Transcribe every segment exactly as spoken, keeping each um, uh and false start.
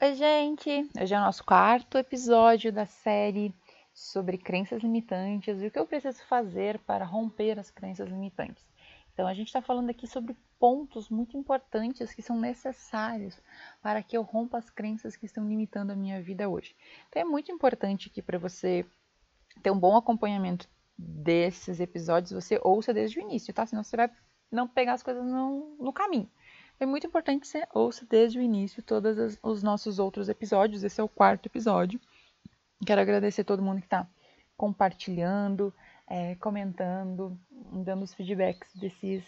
Oi, gente! Hoje é o nosso quarto episódio da série sobre crenças limitantes e o que eu preciso fazer para romper as crenças limitantes. Então, a gente está falando aqui sobre pontos muito importantes que são necessários para que eu rompa as crenças que estão limitando a minha vida hoje. Então, é muito importante aqui para você ter um bom acompanhamento desses episódios, você ouça desde o início, tá? Senão você vai não pegar as coisas no, no caminho. É muito importante que você ouça desde o início todos os nossos outros episódios. Esse é o quarto episódio. Quero agradecer a todo mundo que está compartilhando, é, comentando, dando os feedbacks desses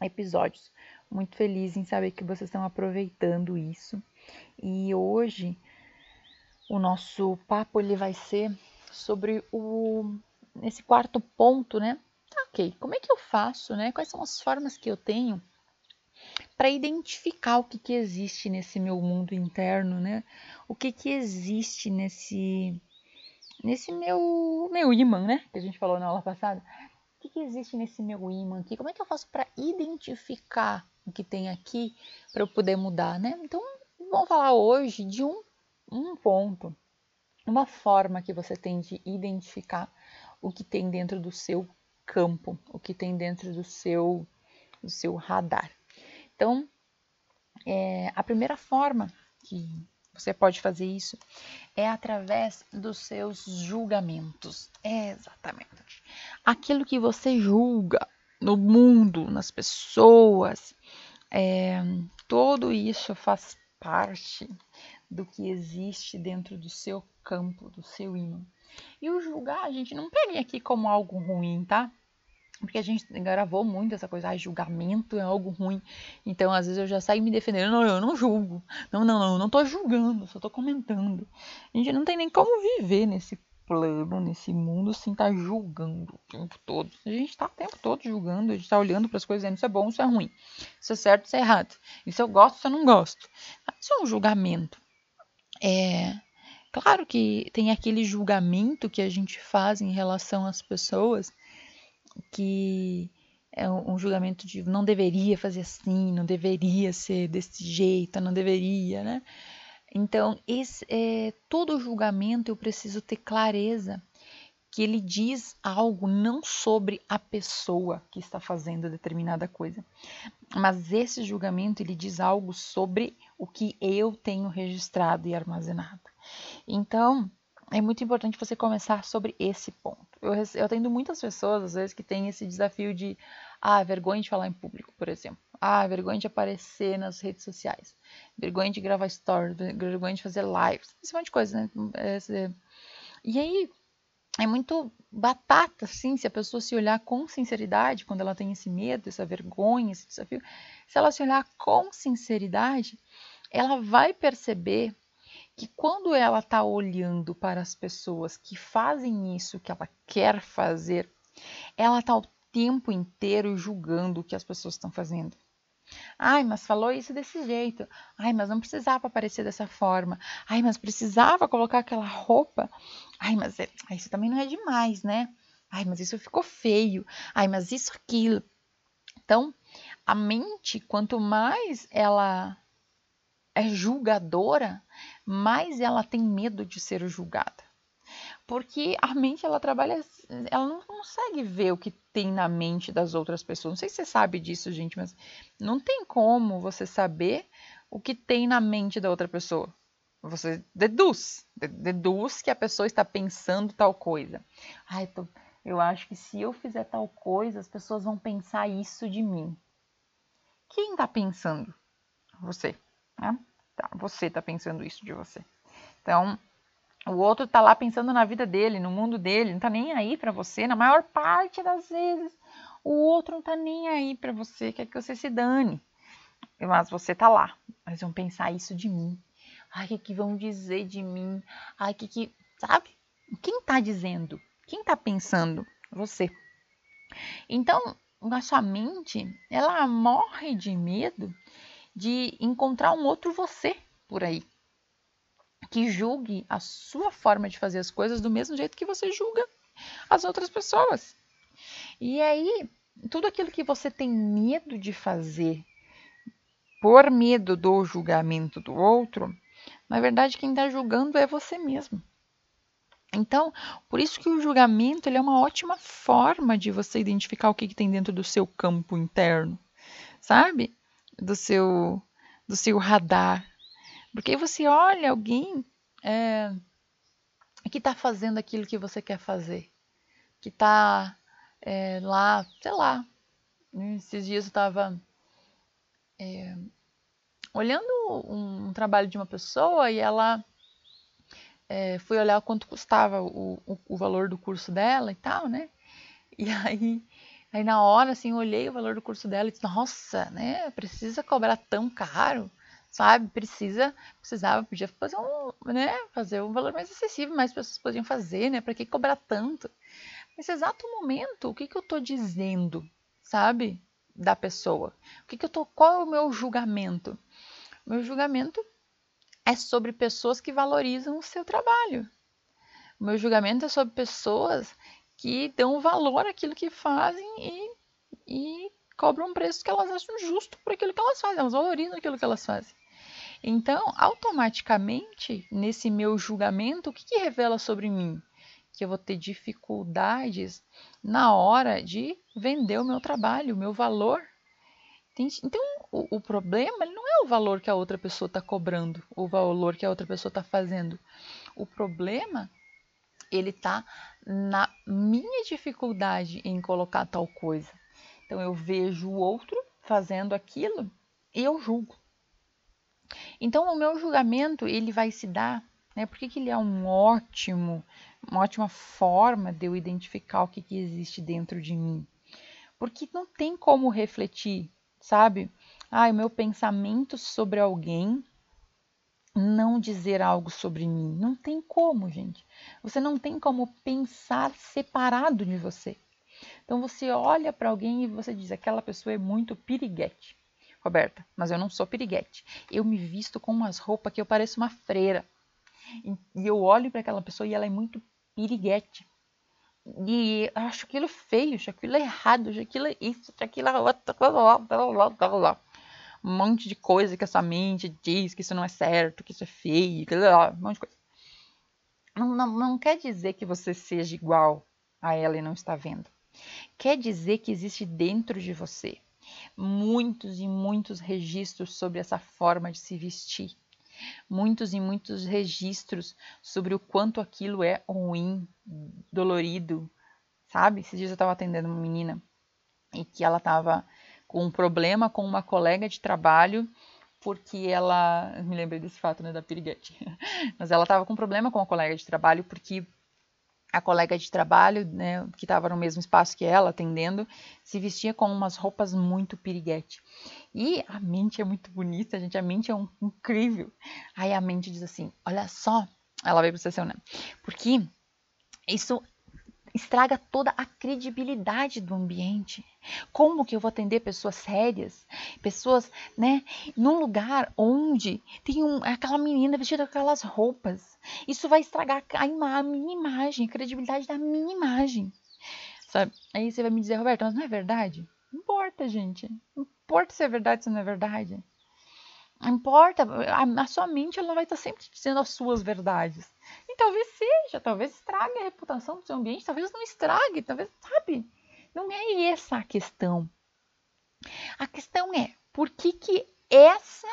episódios. Muito feliz em saber que vocês estão aproveitando isso. E hoje o nosso papo ele vai ser sobre o, esse quarto ponto, né? Ok, como é que eu faço, né? Quais são as formas que eu tenho para identificar o que, que existe nesse meu mundo interno, né? O que, que existe nesse, nesse meu, meu ímã, né? Que a gente falou na aula passada. O que, que existe nesse meu ímã aqui? Como é que eu faço para identificar o que tem aqui para eu poder mudar, né? Então, vamos falar hoje de um, um ponto, uma forma que você tem de identificar o que tem dentro do seu campo, o que tem dentro do seu, do seu radar. Então, é, a primeira forma que você pode fazer isso é através dos seus julgamentos. É exatamente. Aquilo que você julga no mundo, nas pessoas, é, tudo isso faz parte do que existe dentro do seu campo, do seu ímã. E o julgar, a gente não pega aqui como algo ruim, tá? Porque a gente gravou muito essa coisa, ah, julgamento é algo ruim. Então, às vezes eu já saio me defendendo, não, eu não julgo. Não, não, não, eu não tô julgando, só tô comentando. A gente não tem nem como viver nesse plano, nesse mundo, sem estar julgando o tempo todo. A gente tá o tempo todo julgando, a gente tá olhando pras coisas dizendo, isso é bom, isso é ruim. Isso é certo, isso é errado. Isso eu gosto, isso eu não gosto. Isso é um julgamento. É... Claro que tem aquele julgamento que a gente faz em relação às pessoas, que é um julgamento de não deveria fazer assim, não deveria ser desse jeito, não deveria, né? Então, esse, é, todo julgamento eu preciso ter clareza que ele diz algo não sobre a pessoa que está fazendo determinada coisa, mas esse julgamento ele diz algo sobre o que eu tenho registrado e armazenado. Então, é muito importante você começar sobre esse ponto. Eu, eu atendo muitas pessoas, às vezes, que tem esse desafio de ah, vergonha de falar em público, por exemplo. Ah, vergonha de aparecer nas redes sociais. Vergonha de gravar stories, vergonha de fazer lives. Esse monte de coisa, né? Esse... E aí, é muito batata, assim, se a pessoa se olhar com sinceridade, quando ela tem esse medo, essa vergonha, esse desafio. Se ela se olhar com sinceridade, ela vai perceber que quando ela está olhando para as pessoas que fazem isso que ela quer fazer, ela está o tempo inteiro julgando o que as pessoas estão fazendo. Ai, mas falou isso desse jeito. Ai, mas não precisava aparecer dessa forma. Ai, mas precisava colocar aquela roupa. Ai, mas é, isso também não é demais, né? Ai, mas isso ficou feio. Ai, mas isso, aquilo. Então, a mente, quanto mais ela é julgadora, mas ela tem medo de ser julgada. Porque a mente, ela trabalha, ela não consegue ver o que tem na mente das outras pessoas. Não sei se você sabe disso, gente, mas não tem como você saber o que tem na mente da outra pessoa. Você deduz, deduz que a pessoa está pensando tal coisa. Ai, tô, eu acho que se eu fizer tal coisa, as pessoas vão pensar isso de mim. Quem está pensando? Você, né? Tá, você está pensando isso de você. Então, o outro está lá pensando na vida dele, no mundo dele, não está nem aí para você. Na maior parte das vezes, o outro não está nem aí para você, quer que você se dane. Mas você está lá. Eles vão pensar isso de mim. Ai, o que, que vão dizer de mim? Ai, o que, que. Sabe? Quem está dizendo? Quem está pensando? Você. Então, a sua mente, ela morre de medo de encontrar um outro você por aí, que julgue a sua forma de fazer as coisas do mesmo jeito que você julga as outras pessoas. E aí, tudo aquilo que você tem medo de fazer por medo do julgamento do outro, Na verdade, quem está julgando é você mesmo. Então, por isso que o julgamento ele é uma ótima forma de você identificar o que, que tem dentro do seu campo interno, sabe? Do seu, do seu radar. Porque aí você olha alguém é, que está fazendo aquilo que você quer fazer, que está é, lá, sei lá. Esses dias eu estava é, olhando um, um trabalho de uma pessoa e ela... É, fui olhar quanto custava o, o, o valor do curso dela e tal, né? E aí, aí na hora, assim, eu olhei o valor do curso dela e disse, nossa, né? Precisa cobrar tão caro, sabe? Precisa, precisava, podia fazer um, né? Fazer um valor mais acessível, mais pessoas podiam fazer, né? Pra que cobrar tanto? Nesse exato momento, o que que eu tô dizendo, sabe? Da pessoa. O que que eu tô, qual é o meu julgamento? O meu julgamento é sobre pessoas que valorizam o seu trabalho. O meu julgamento é sobre pessoas que dão valor àquilo que fazem e, e cobram um preço que elas acham justo por aquilo que elas fazem. Elas valorizam aquilo que elas fazem. Então, automaticamente, nesse meu julgamento, o que, que revela sobre mim? Que eu vou ter dificuldades na hora de vender o meu trabalho, o meu valor. Então, o, o problema ele não é o valor que a outra pessoa está cobrando, o valor que a outra pessoa está fazendo. O problema, ele está na minha dificuldade em colocar tal coisa. Então, eu vejo o outro fazendo aquilo e eu julgo. Então, o meu julgamento, ele vai se dar, né? Por que que ele é um ótimo, uma ótima forma de eu identificar o que, que existe dentro de mim? Porque não tem como refletir. Sabe? Ah, o meu pensamento sobre alguém não dizer algo sobre mim. Não tem como, gente. Você não tem como pensar separado de você. Então, você olha para alguém e você diz, aquela pessoa é muito piriguete. Roberta, mas eu não sou piriguete. Eu me visto com umas roupas que eu pareço uma freira. E eu olho para aquela pessoa e ela é muito piriguete. E acho aquilo feio, acho aquilo errado, acho aquilo isso, acho aquilo... Um monte de coisa que a sua mente diz que isso não é certo, que isso é feio, um monte de coisa. Não, não, não quer dizer que você seja igual a ela e não está vendo. Quer dizer que existe dentro de você muitos e muitos registros sobre essa forma de se vestir. Muitos e muitos registros sobre o quanto aquilo é ruim, dolorido, sabe? Esses dias eu estava atendendo uma menina e que ela estava com um problema com uma colega de trabalho, porque ela... Me lembrei desse fato, né, da piriguete. Mas ela estava com um problema com a colega de trabalho, porque a colega de trabalho, né, que estava no mesmo espaço que ela, atendendo, se vestia com umas roupas muito piriguete. E a mente é muito bonita, gente, a mente é um, incrível. Aí a mente diz assim, olha só, ela veio para a sessão, né? Porque isso estraga toda a credibilidade do ambiente. Como que eu vou atender pessoas sérias? Pessoas, né, num lugar onde tem um, aquela menina vestida com aquelas roupas. Isso vai estragar a, ima, a minha imagem, a credibilidade da minha imagem. Sabe? Aí você vai me dizer, Roberto, mas não é verdade? Não importa, gente. Não importa se é verdade ou se não é verdade. Não importa. A, a sua mente ela vai estar sempre dizendo as suas verdades. E talvez seja, talvez estrague a reputação do seu ambiente, talvez não estrague, talvez, sabe? Não é essa a questão. A questão é, por que que essa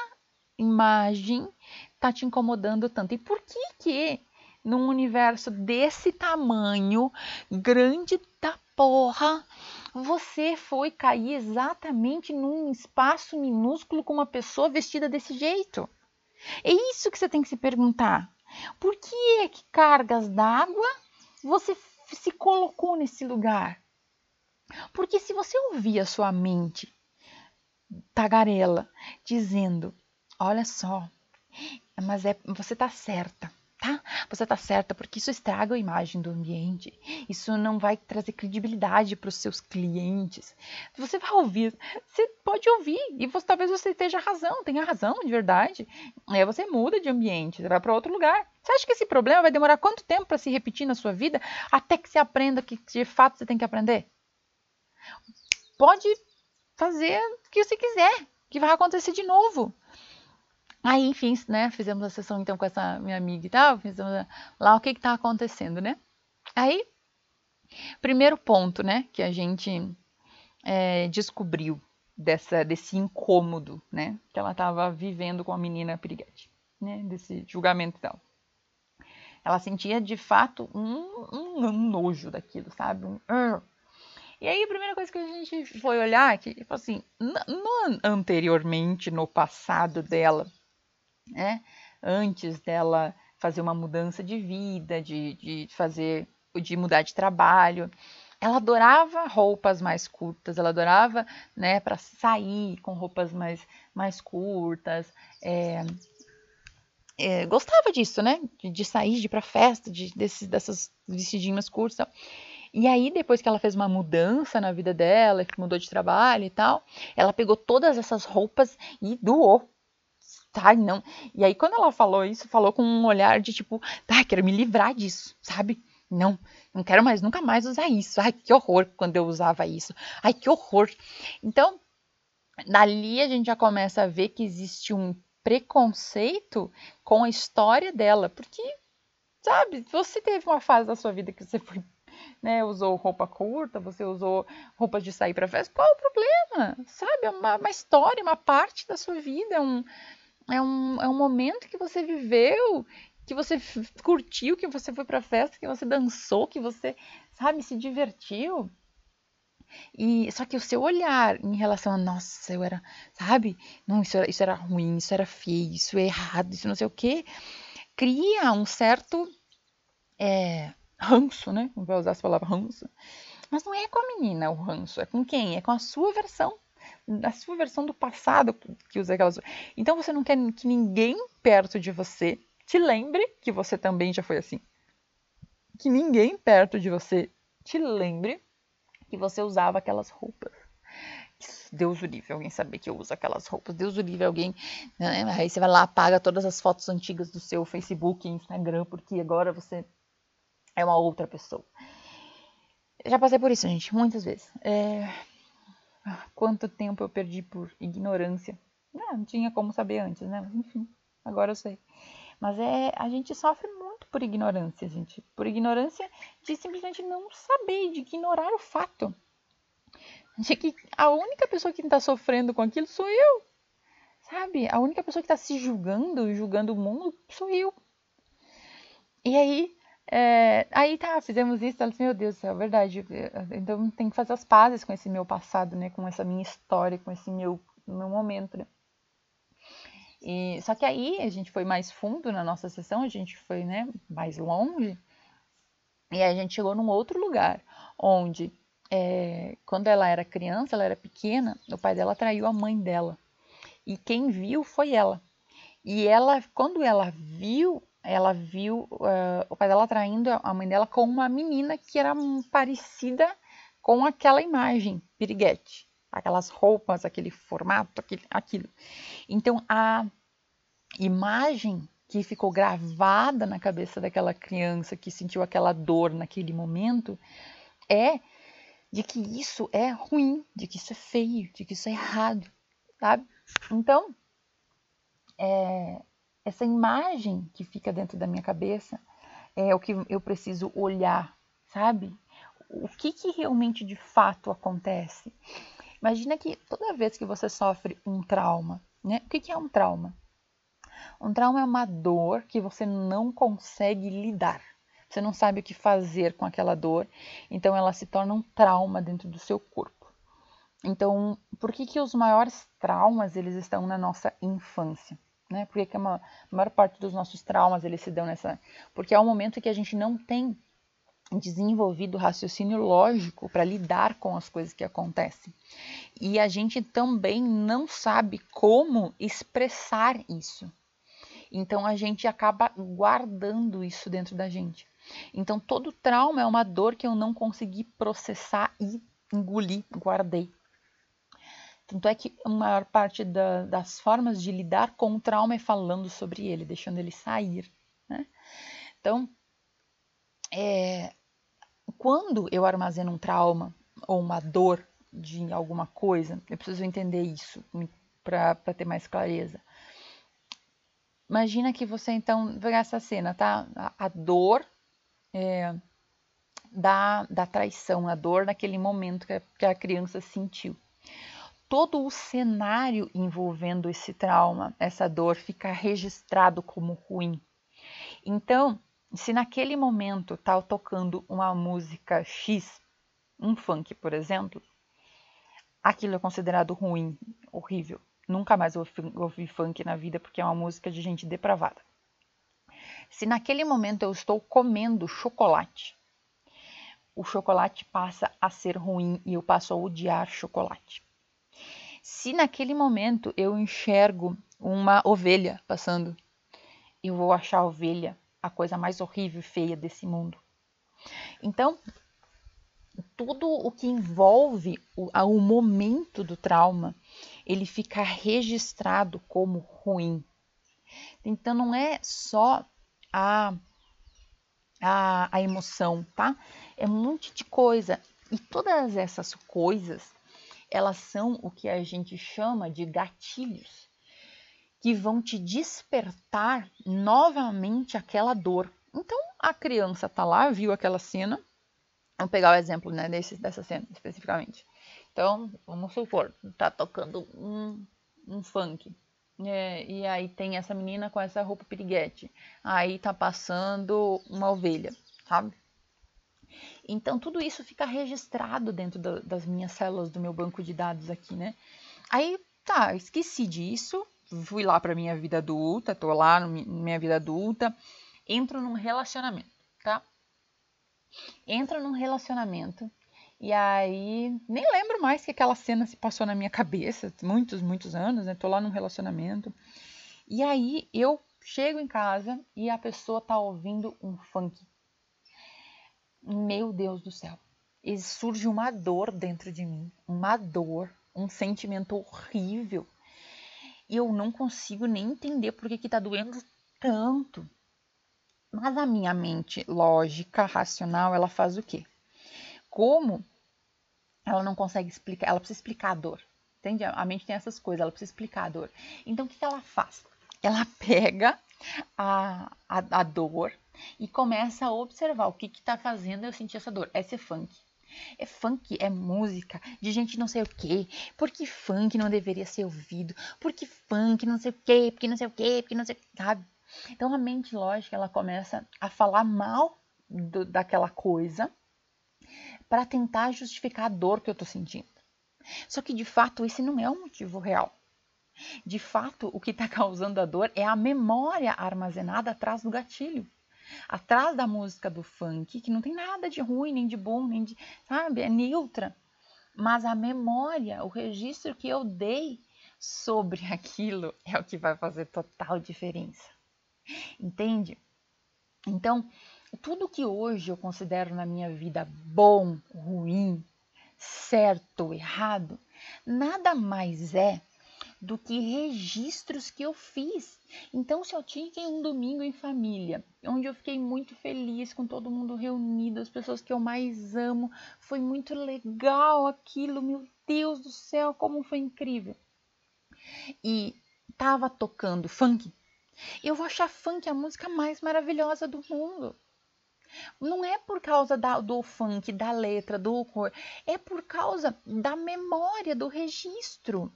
imagem está te incomodando tanto? E por que que, num universo desse tamanho, grande da porra, você foi cair exatamente num espaço minúsculo com uma pessoa vestida desse jeito? É isso que você tem que se perguntar. Por que é que cargas d'água você se colocou nesse lugar? Porque se você ouvir a sua mente tagarela dizendo, olha só, mas é, você tá certa, tá? Você tá certa porque isso estraga a imagem do ambiente, isso não vai trazer credibilidade para os seus clientes. Você vai ouvir, você pode ouvir e você, talvez você esteja razão, tenha razão de verdade. Aí você muda de ambiente, você vai para outro lugar. Você acha que esse problema vai demorar quanto tempo para se repetir na sua vida até que você aprenda o que de fato você tem que aprender? Pode fazer o que você quiser, que vai acontecer de novo. Aí, enfim, né, fizemos a sessão então com essa minha amiga e tal, fizemos lá o que que tá acontecendo, né? Aí, primeiro ponto, né, que a gente é, descobriu dessa, desse incômodo, né, que ela tava vivendo com a menina Piriguete, né, desse julgamento e tal. Ela sentia, de fato, um, um, um nojo daquilo, sabe? Um... E aí, a primeira coisa que a gente foi olhar, que, tipo assim, no, anteriormente, no passado dela, né? Antes dela fazer uma mudança de vida, de, de fazer, de mudar de trabalho, ela adorava roupas mais curtas, ela adorava, né, para sair com roupas mais, mais curtas, é, é, gostava disso, né, de, de sair, de ir para festa, de, desses, dessas vestidinhas curtas e tal. E aí, depois que ela fez uma mudança na vida dela, que mudou de trabalho e tal, ela pegou todas essas roupas e doou. Tá, não. E aí, quando ela falou isso, falou com um olhar de tipo, tá, quero me livrar disso, sabe? Não, não quero mais, nunca mais usar isso. Ai, que horror quando eu usava isso. Ai, que horror. Então, dali a gente já começa a ver que existe um preconceito com a história dela. Porque, sabe, você teve uma fase da sua vida que você foi, né, usou roupa curta, você usou roupa de sair para festa, qual o problema? Sabe, é uma, uma história, uma parte da sua vida, é um, é, um, é um momento que você viveu, que você curtiu, que você foi para festa, que você dançou, que você, sabe, se divertiu. E, só que o seu olhar em relação a, nossa, eu era, sabe, não, isso era, isso era ruim, isso era feio, isso é errado, isso não sei o quê, cria um certo... É, ranço, né? Não vai usar essa palavra ranço. Mas não é com a menina o ranço, é com quem? É com a sua versão, a sua versão do passado que usa aquelas... Então você não quer que ninguém perto de você te lembre que você também já foi assim. Que ninguém perto de você te lembre que você usava aquelas roupas. Deus o livre, alguém saber que eu uso aquelas roupas. Deus o livre, alguém... Né? Aí você vai lá, apaga todas as fotos antigas do seu Facebook, Instagram, porque agora você... é uma outra pessoa. Eu já passei por isso, gente, muitas vezes. É... Quanto tempo eu perdi por ignorância. Não, não tinha como saber antes, né? Mas, enfim, agora eu sei. Mas é... a gente sofre muito por ignorância, gente. Por ignorância de simplesmente não saber, de ignorar o fato. De que a única pessoa que está sofrendo com aquilo sou eu. Sabe? A única pessoa que está se julgando e julgando o mundo sou eu. E aí... É, aí tá, fizemos isso, ela disse, meu Deus do céu, é verdade, então tem que fazer as pazes com esse meu passado, né, com essa minha história, com esse meu, meu momento, né? E, só que aí a gente foi mais fundo na nossa sessão, a gente foi, né, mais longe, e aí a gente chegou num outro lugar, onde é, quando ela era criança, ela era pequena, o pai dela traiu a mãe dela, e quem viu foi ela, e ela, quando ela viu, ela viu uh, o pai dela traindo a mãe dela com uma menina que era parecida com aquela imagem, Piriguete. Aquelas roupas, aquele formato, aquele, aquilo. Então, a imagem que ficou gravada na cabeça daquela criança que sentiu aquela dor naquele momento é de que isso é ruim, de que isso é feio, de que isso é errado, sabe? Então, é... essa imagem que fica dentro da minha cabeça é o que eu preciso olhar, sabe? O que, que realmente de fato acontece? Imagina que toda vez que você sofre um trauma, né? O que, que é um trauma? Um trauma é uma dor que você não consegue lidar. Você não sabe o que fazer com aquela dor, então ela se torna um trauma dentro do seu corpo. Então, por que, que os maiores traumas eles estão na nossa infância? Né? Porque que uma, a maior parte dos nossos traumas eles se dão nessa... Porque é um momento que a gente não tem desenvolvido raciocínio lógico para lidar com as coisas que acontecem. E a gente também não sabe como expressar isso. Então, a gente acaba guardando isso dentro da gente. Então, todo trauma é uma dor que eu não consegui processar e engolir, guardei. Tanto é que a maior parte da, das formas de lidar com o trauma é falando sobre ele, deixando ele sair, né? Então, é, quando eu armazeno um trauma ou uma dor de alguma coisa, eu preciso entender isso para ter mais clareza. Imagina que você, então, vê essa cena, tá? A, a dor é, da, da traição, a dor naquele momento que a, que a criança sentiu. Todo o cenário envolvendo esse trauma, essa dor, fica registrado como ruim. Então, se naquele momento tá tocando uma música X, um funk, por exemplo, aquilo é considerado ruim, horrível. Nunca mais ouvi funk na vida porque é uma música de gente depravada. Se naquele momento eu estou comendo chocolate, o chocolate passa a ser ruim e eu passo a odiar chocolate. Se naquele momento eu enxergo uma ovelha passando, eu vou achar a ovelha a coisa mais horrível e feia desse mundo. Então, tudo o que envolve o, o momento do trauma, ele fica registrado como ruim. Então, não é só a, a, a emoção, tá? É um monte de coisa. E todas essas coisas, elas são o que a gente chama de gatilhos, que vão te despertar novamente aquela dor. Então, a criança tá lá, viu aquela cena. Vamos pegar o exemplo, né, desse, dessa cena especificamente. Então, vamos supor, tá tocando um, um funk. É, e aí tem essa menina com essa roupa piriguete. Aí tá passando uma ovelha, sabe? Então, tudo isso fica registrado dentro do, das minhas células, do meu banco de dados aqui, né? Aí, tá, esqueci disso. Fui lá pra minha vida adulta, tô lá na minha vida adulta. Entro num relacionamento, tá? Entro num relacionamento e aí nem lembro mais que aquela cena se passou na minha cabeça, muitos, muitos anos, né? Tô lá num relacionamento e aí eu chego em casa e a pessoa tá ouvindo um funk. Meu Deus do céu, e surge uma dor dentro de mim, uma dor, um sentimento horrível e eu não consigo nem entender por que que tá doendo tanto. Mas a minha mente lógica, racional, ela faz o quê? Como ela não consegue explicar, ela precisa explicar a dor, entende? A mente tem essas coisas, ela precisa explicar a dor. Então, o que ela faz? Ela pega a, a, a dor e começa a observar o que está fazendo eu sentir essa dor. Essa é funk. É funk, é música de gente não sei o quê. Por que funk não deveria ser ouvido? Por que funk não sei o quê? Porque não sei o quê? Porque não sei o quê? Sabe? Então, a mente lógica, ela começa a falar mal do, daquela coisa para tentar justificar a dor que eu estou sentindo. Só que, de fato, esse não é o motivo real. De fato, o que está causando a dor é a memória armazenada atrás do gatilho. Atrás da música do funk, que não tem nada de ruim, nem de bom, nem de, sabe? É neutra. Mas a memória, o registro que eu dei sobre aquilo é o que vai fazer total diferença. Entende? Então, tudo que hoje eu considero na minha vida bom, ruim, certo, errado, nada mais é do que registros que eu fiz. Então, se eu tive um domingo em família, onde eu fiquei muito feliz com todo mundo reunido, as pessoas que eu mais amo, foi muito legal aquilo, meu Deus do céu, como foi incrível. E tava tocando funk, eu vou achar funk a música mais maravilhosa do mundo. Não é por causa da, do funk, da letra, do cor. É por causa da memória, do registro.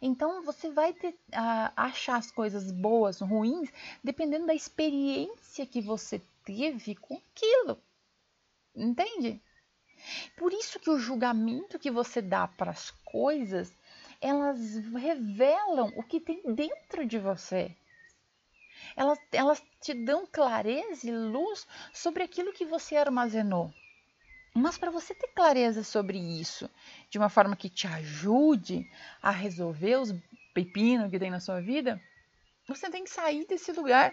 Então, você vai ter, a, achar as coisas boas, ruins, dependendo da experiência que você teve com aquilo. Entende? Por isso que o julgamento que você dá para as coisas, elas revelam o que tem dentro de você. Elas, elas te dão clareza e luz sobre aquilo que você armazenou. Mas para você ter clareza sobre isso, de uma forma que te ajude a resolver os pepinos que tem na sua vida, você tem que sair desse lugar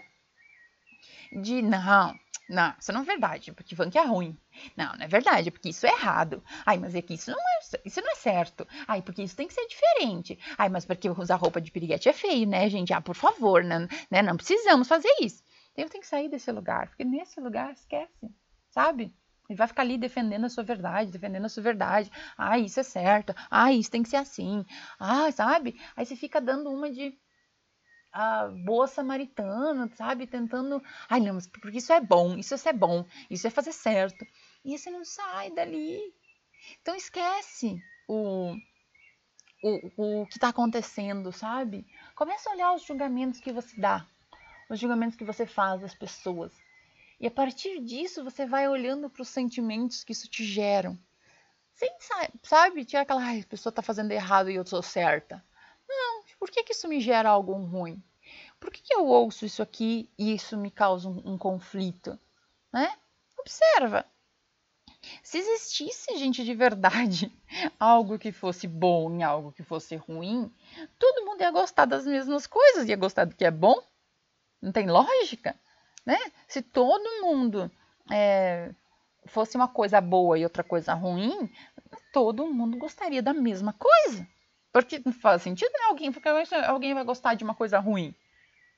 de não, não, isso não é verdade, porque funk é ruim. Não, não é verdade, porque isso é errado. Ai, mas é que isso não é, isso não é certo. Ai, porque isso tem que ser diferente. Ai, mas porque usar roupa de piriguete é feio, né, gente? Ah, por favor, né? Não, não precisamos fazer isso. Então, tem que sair desse lugar, porque nesse lugar esquece, sabe? Ele vai ficar ali defendendo a sua verdade, defendendo a sua verdade. Ai, isso é certo. Ai, isso tem que ser assim. Ah, sabe? Aí você fica dando uma de a boa samaritana, sabe? Tentando, ai não, mas porque isso é bom, isso é ser bom, isso é fazer certo. E você não sai dali. Então esquece o, o, o que está acontecendo, sabe? Começa a olhar os julgamentos que você dá, os julgamentos que você faz das pessoas. E a partir disso você vai olhando para os sentimentos que isso te geram. Sem, sabe, tirar aquela, ai, a pessoa está fazendo errado e eu sou certa. Não, por que, que isso me gera algo ruim? Por que, que eu ouço isso aqui e isso me causa um, um conflito? Né? Observa. Se existisse, gente, de verdade, algo que fosse bom e algo que fosse ruim, todo mundo ia gostar das mesmas coisas, ia gostar do que é bom. Não tem lógica, né? Se todo mundo é, fosse uma coisa boa e outra coisa ruim, todo mundo gostaria da mesma coisa. Porque não faz sentido, né? Alguém, porque alguém vai gostar de uma coisa ruim.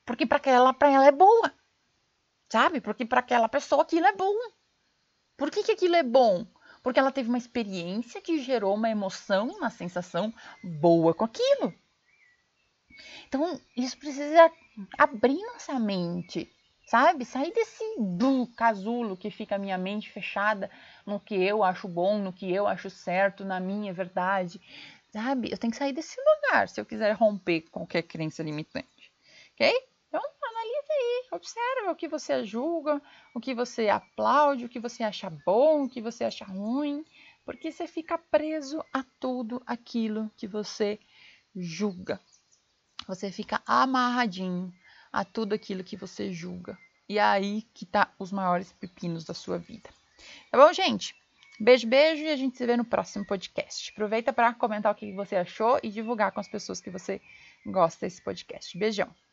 Porque para ela, para ela é boa, sabe? Porque para aquela pessoa aquilo é bom. Por que, que aquilo é bom? Porque ela teve uma experiência que gerou uma emoção, uma sensação boa com aquilo. Então, isso precisa abrir nossa mente, sabe? Sair desse casulo que fica a minha mente fechada no que eu acho bom, no que eu acho certo, na minha verdade, sabe? Eu tenho que sair desse lugar se eu quiser romper qualquer crença limitante, ok? Então, analisa aí, observa o que você julga, o que você aplaude, o que você acha bom, o que você acha ruim, porque você fica preso a tudo aquilo que você julga. Você fica amarradinho a tudo aquilo que você julga. E é aí que tá os maiores pepinos da sua vida. Tá bom, gente? Beijo, beijo, e a gente se vê no próximo podcast. Aproveita para comentar o que você achou e divulgar com as pessoas que você gosta desse podcast. Beijão!